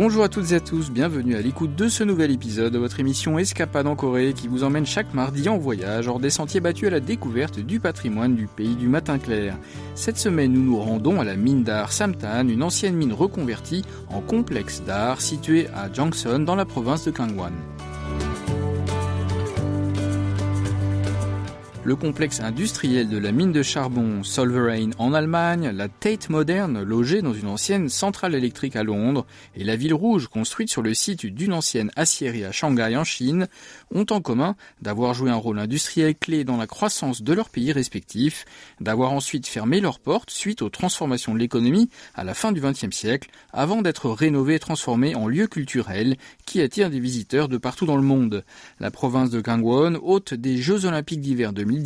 Bonjour à toutes et à tous, bienvenue à l'écoute de ce nouvel épisode de votre émission Escapade en Corée qui vous emmène chaque mardi en voyage hors des sentiers battus à la découverte du patrimoine du pays du matin clair. Cette semaine, nous nous rendons à la mine d'art Samtan, une ancienne mine reconvertie en complexe d'art située à Jeongseon dans la province de Gangwon. Le complexe industriel de la mine de charbon Solverein en Allemagne, la Tate Modern logée dans une ancienne centrale électrique à Londres et la Ville Rouge construite sur le site d'une ancienne aciérie à Shanghai en Chine ont en commun d'avoir joué un rôle industriel clé dans la croissance de leurs pays respectifs, d'avoir ensuite fermé leurs portes suite aux transformations de l'économie à la fin du XXe siècle avant d'être rénovées et transformées en lieux culturels qui attirent des visiteurs de partout dans le monde. La province de Gangwon, hôte des Jeux Olympiques d'hiver 2018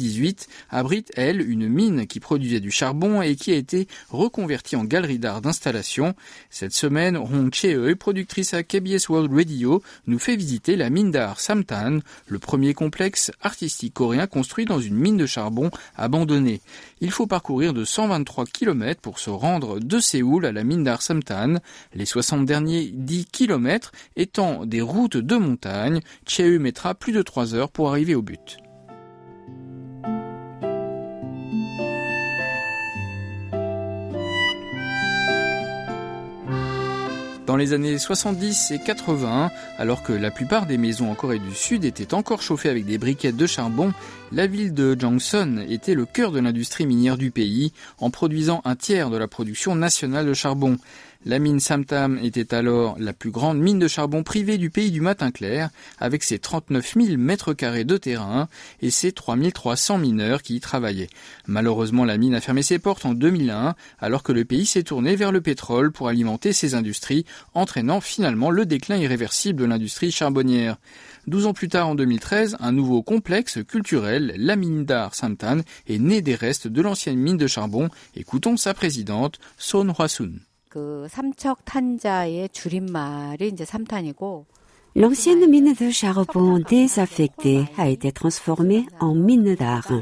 abrite, elle, une mine qui produisait du charbon et qui a été reconvertie en galerie d'art d'installation. Cette semaine, Hong Che-e, productrice à KBS World Radio, nous fait visiter la mine d'art Samtan, le premier complexe artistique coréen construit dans une mine de charbon abandonnée. Il faut parcourir de 123 km pour se rendre de Séoul à la mine d'art Samtan, les 60 derniers 10 km étant des routes de montagne. Che-e mettra plus de 3 heures pour arriver au but. Dans les années 70 et 80, alors que la plupart des maisons en Corée du Sud étaient encore chauffées avec des briquettes de charbon, la ville de Jeongseon était le cœur de l'industrie minière du pays, en produisant un tiers de la production nationale de charbon. La mine Samtan était alors la plus grande mine de charbon privée du pays du matin clair, avec ses 39 000 m² de terrain et ses 3 300 mineurs qui y travaillaient. Malheureusement, la mine a fermé ses portes en 2001, alors que le pays s'est tourné vers le pétrole pour alimenter ses industries, entraînant finalement le déclin irréversible de l'industrie charbonnière. 12 ans plus tard, en 2013, un nouveau complexe culturel, la mine d'art Samtan, est né des restes de l'ancienne mine de charbon. Écoutons sa présidente, Son Hwasun. L'ancienne mine de charbon désaffectée a été transformée en mine d'art.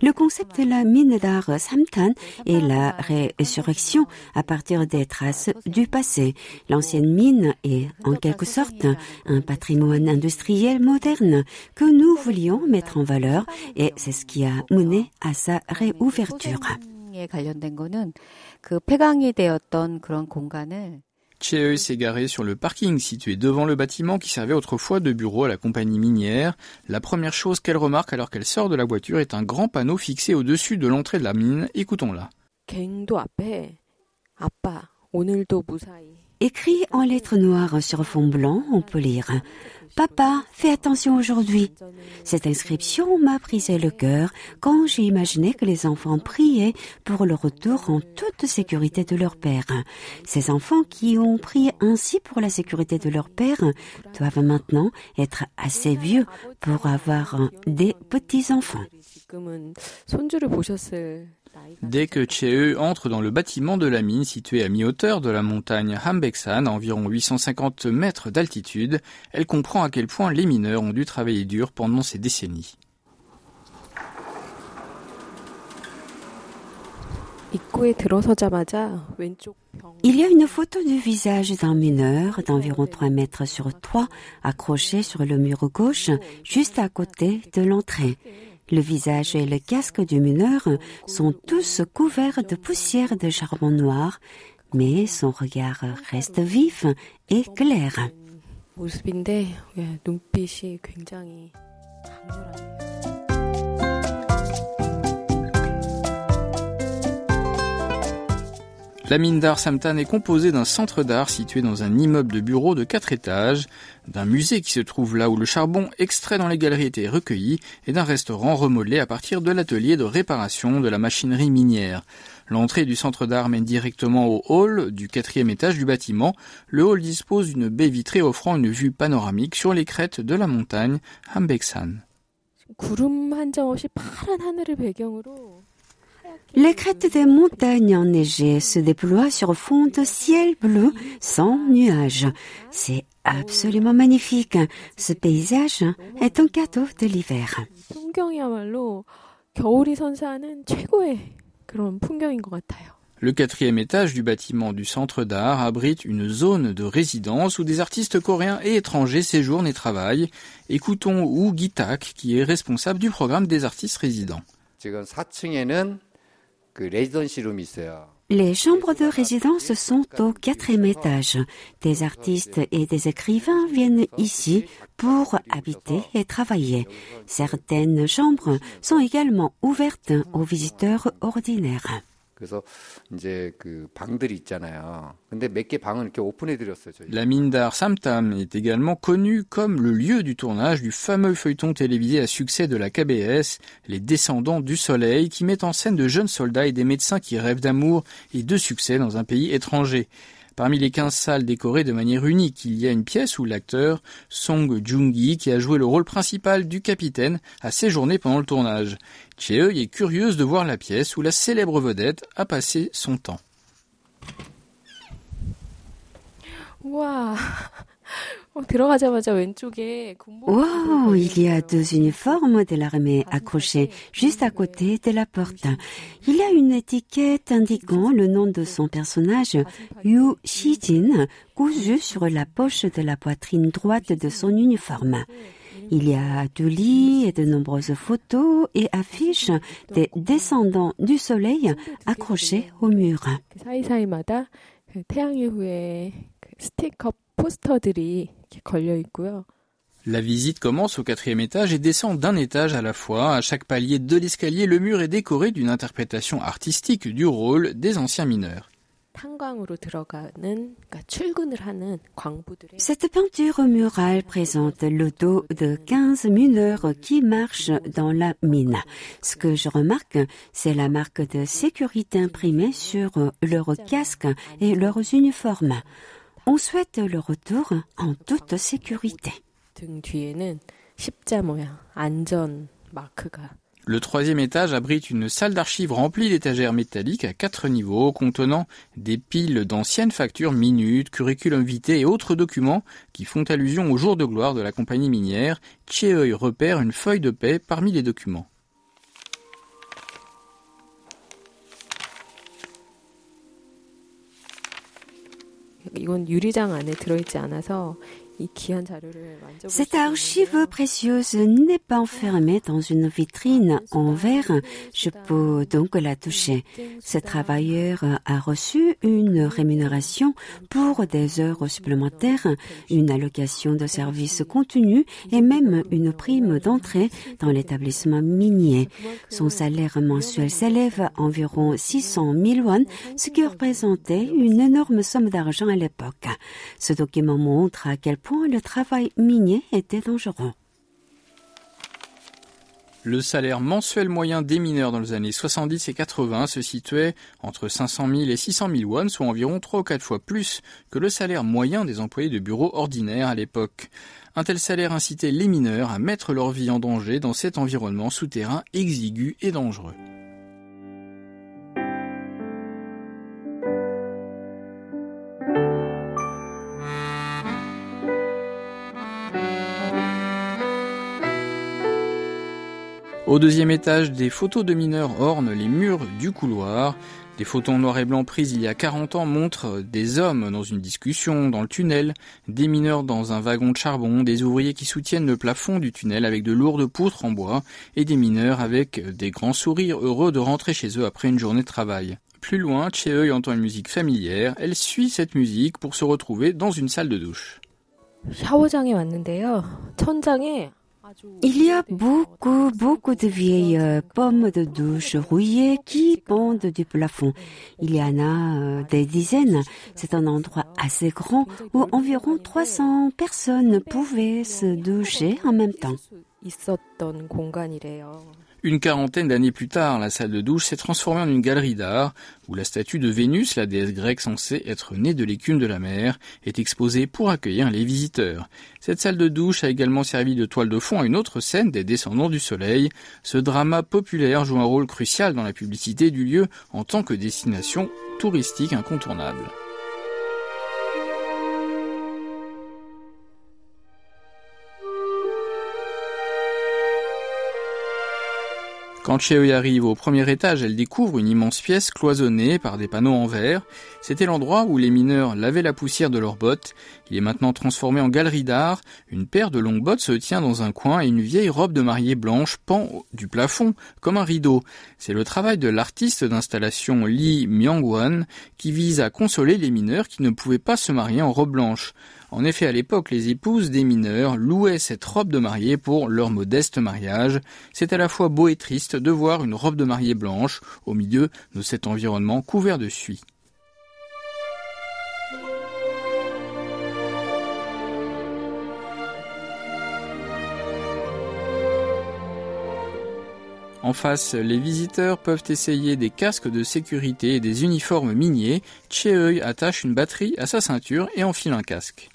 Le concept de la mine d'art Samtan est la résurrection à partir des traces du passé. L'ancienne mine est en quelque sorte un patrimoine industriel moderne que nous voulions mettre en valeur et c'est ce qui a mené à sa réouverture. Che-e s'est garé sur le parking situé devant le bâtiment qui servait autrefois de bureau à la compagnie minière. La première chose qu'elle remarque alors qu'elle sort de la voiture est un grand panneau fixé au-dessus de l'entrée de la mine. Écoutons-la. Écrit en lettres noires sur fond blanc, on peut lire « Papa, fais attention aujourd'hui ». Cette inscription m'a brisé le cœur quand j'ai imaginé que les enfants priaient pour le retour en toute sécurité de leur père. Ces enfants qui ont prié ainsi pour la sécurité de leur père doivent maintenant être assez vieux pour avoir des petits-enfants. Dès que Che-e entre dans le bâtiment de la mine située à mi-hauteur de la montagne Hambaeksan, à environ 850 mètres d'altitude, elle comprend à quel point les mineurs ont dû travailler dur pendant ces décennies. Il y a une photo du visage d'un mineur d'environ 3 mètres sur 3 accrochée sur le mur gauche, juste à côté de l'entrée. Le visage et le casque du mineur sont tous couverts de poussière de charbon noir, mais son regard reste vif et clair. La mine d'art Samtan est composée d'un centre d'art situé dans un immeuble de bureaux de 4 étages, d'un musée qui se trouve là où le charbon extrait dans les galeries était recueilli et d'un restaurant remodelé à partir de l'atelier de réparation de la machinerie minière. L'entrée du centre d'art mène directement au hall du 4e étage du bâtiment. Le hall dispose d'une baie vitrée offrant une vue panoramique sur les crêtes de la montagne Hambaeksan. Les crêtes des montagnes enneigées se déploient sur fond de ciel bleu sans nuages. C'est absolument magnifique. Ce paysage est un cadeau de l'hiver. Le quatrième étage du bâtiment du Centre d'art abrite une zone de résidence où des artistes coréens et étrangers séjournent et travaillent. Écoutons Woo Gi-tak, qui est responsable du programme des artistes résidents. Les chambres de résidence sont au quatrième étage. Des artistes et des écrivains viennent ici pour habiter et travailler. Certaines chambres sont également ouvertes aux visiteurs ordinaires. La mine d'art Samtan est également connue comme le lieu du tournage du fameux feuilleton télévisé à succès de la KBS, Les Descendants du Soleil, qui met en scène de jeunes soldats et des médecins qui rêvent d'amour et de succès dans un pays étranger. Parmi les 15 salles décorées de manière unique, il y a une pièce où l'acteur Song Joong-gi, qui a joué le rôle principal du capitaine, a séjourné pendant le tournage. Chee est curieuse de voir la pièce où la célèbre vedette a passé son temps. Waouh! Wow, il y a deux uniformes de l'armée accrochés juste à côté de la porte. Il y a une étiquette indiquant le nom de son personnage, Yu Shijin, cousue sur la poche de la poitrine droite de son uniforme. Il y a deux lits et de nombreuses photos et affiches des descendants du soleil accrochés au mur. La visite commence au quatrième étage et descend d'un étage à la fois. À chaque palier de l'escalier, le mur est décoré d'une interprétation artistique du rôle des anciens mineurs. Cette peinture murale présente le dos de 15 mineurs qui marchent dans la mine. Ce que je remarque, c'est la marque de sécurité imprimée sur leurs casques et leurs uniformes. On souhaite le retour en toute sécurité. Le troisième étage abrite une salle d'archives remplie d'étagères métalliques à 4 niveaux contenant des piles d'anciennes factures, minutes, curriculum vitae et autres documents qui font allusion au jour de gloire de la compagnie minière. Chee repère une feuille de paie parmi les documents. Cette archive précieuse n'est pas enfermée dans une vitrine en verre, je peux donc la toucher. Ce travailleur a reçu une rémunération pour des heures supplémentaires, une allocation de services continus et même une prime d'entrée dans l'établissement minier. Son salaire mensuel s'élève à environ 600 000 won, ce qui représentait une énorme somme d'argent à l'époque. Ce document montre à quel point le travail minier était dangereux. Le salaire mensuel moyen des mineurs dans les années 70 et 80 se situait entre 500 000 et 600 000 won, soit environ 3 ou 4 fois plus que le salaire moyen des employés de bureaux ordinaires à l'époque. Un tel salaire incitait les mineurs à mettre leur vie en danger dans cet environnement souterrain exigu et dangereux. Au deuxième étage, des photos de mineurs ornent les murs du couloir. Des photos en noir et blanc prises il y a 40 ans montrent des hommes dans une discussion, dans le tunnel, des mineurs dans un wagon de charbon, des ouvriers qui soutiennent le plafond du tunnel avec de lourdes poutres en bois et des mineurs avec des grands sourires heureux de rentrer chez eux après une journée de travail. Plus loin, Chee entend une musique familière. Elle suit cette musique pour se retrouver dans une salle de douche. Il y a beaucoup de vieilles pommes de douche rouillées qui pendent du plafond. Il y en a des dizaines. C'est un endroit assez grand où environ 300 personnes pouvaient se doucher en même temps. Une quarantaine d'années plus tard, la salle de douche s'est transformée en une galerie d'art où la statue de Vénus, la déesse grecque censée être née de l'écume de la mer, est exposée pour accueillir les visiteurs. Cette salle de douche a également servi de toile de fond à une autre scène des Descendants du Soleil. Ce drama populaire joue un rôle crucial dans la publicité du lieu en tant que destination touristique incontournable. Quand Cheoey arrive au premier étage, elle découvre une immense pièce cloisonnée par des panneaux en verre. C'était l'endroit où les mineurs lavaient la poussière de leurs bottes. Il est maintenant transformé en galerie d'art. Une paire de longues bottes se tient dans un coin et une vieille robe de mariée blanche pend du plafond comme un rideau. C'est le travail de l'artiste d'installation Li Myanguan qui vise à consoler les mineurs qui ne pouvaient pas se marier en robe blanche. En effet, à l'époque, les épouses des mineurs louaient cette robe de mariée pour leur modeste mariage. C'est à la fois beau et triste de voir une robe de mariée blanche au milieu de cet environnement couvert de suie. En face, les visiteurs peuvent essayer des casques de sécurité et des uniformes miniers. Cheoey attache une batterie à sa ceinture et enfile un casque.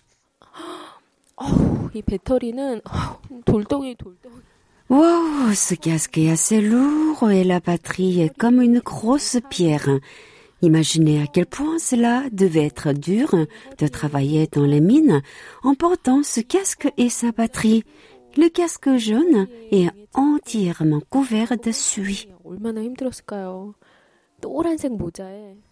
Wow, ce casque est assez lourd et la batterie est comme une grosse pierre. Imaginez à quel point cela devait être dur de travailler dans les mines en portant ce casque et sa batterie. Le casque jaune est entièrement couvert de suie.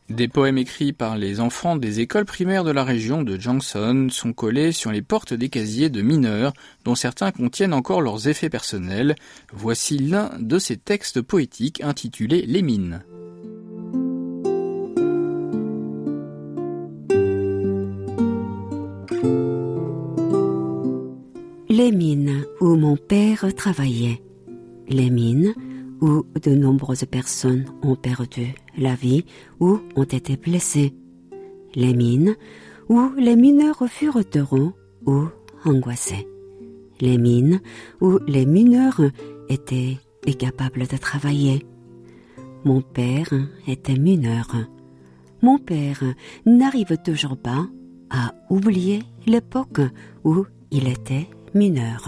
Des poèmes écrits par les enfants des écoles primaires de la région de Jeongseon sont collés sur les portes des casiers de mineurs, dont certains contiennent encore leurs effets personnels. Voici l'un de ces textes poétiques intitulé « Les mines ». Les mines où mon père travaillait, les mines où de nombreuses personnes ont perdu la vie ou ont été blessées, les mines où les mineurs furent heureux ou angoissés, les mines où les mineurs étaient incapables de travailler. Mon père était mineur. Mon père n'arrive toujours pas à oublier l'époque où il était mineur.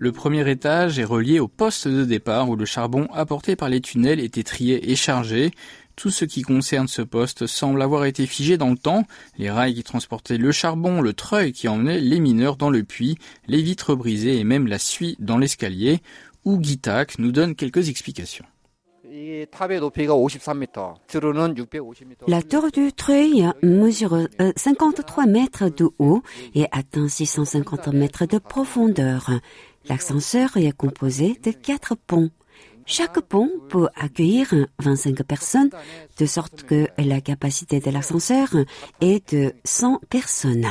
Le premier étage est relié au poste de départ où le charbon apporté par les tunnels était trié et chargé. Tout ce qui concerne ce poste semble avoir été figé dans le temps. Les rails qui transportaient le charbon, le treuil qui emmenait les mineurs dans le puits, les vitres brisées et même la suie dans l'escalier. Ou Gitak nous donne quelques explications. La tour du treuil mesure 53 mètres de haut et atteint 650 mètres de profondeur. L'ascenseur est composé de 4 ponts. Chaque pont peut accueillir 25 personnes, de sorte que la capacité de l'ascenseur est de 100 personnes.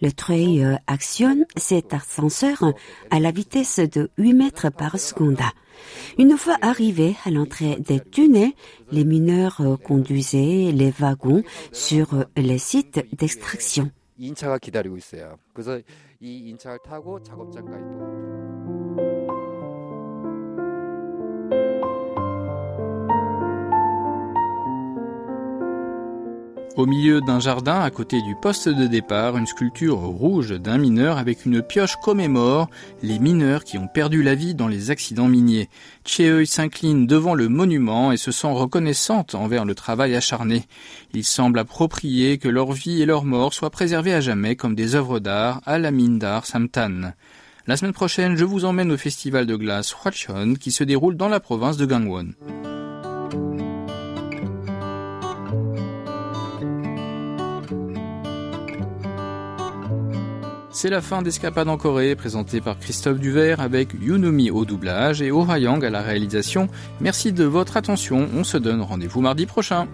Le treuil actionne cet ascenseur à la vitesse de 8 mètres par seconde. Une fois arrivés à l'entrée des tunnels, les mineurs conduisaient les wagons sur les sites d'extraction. Au milieu d'un jardin, à côté du poste de départ, une sculpture rouge d'un mineur avec une pioche commémore les mineurs qui ont perdu la vie dans les accidents miniers. Cheoey s'incline devant le monument et se sent reconnaissante envers le travail acharné. Il semble approprié que leur vie et leur mort soient préservées à jamais comme des œuvres d'art à la mine d'art Samtan. La semaine prochaine, je vous emmène au festival de glace Hwacheon qui se déroule dans la province de Gangwon. C'est la fin d'Escapade en Corée, présentée par Christophe Duvert avec Yunomi au doublage et Oha Yang à la réalisation. Merci de votre attention, on se donne rendez-vous mardi prochain.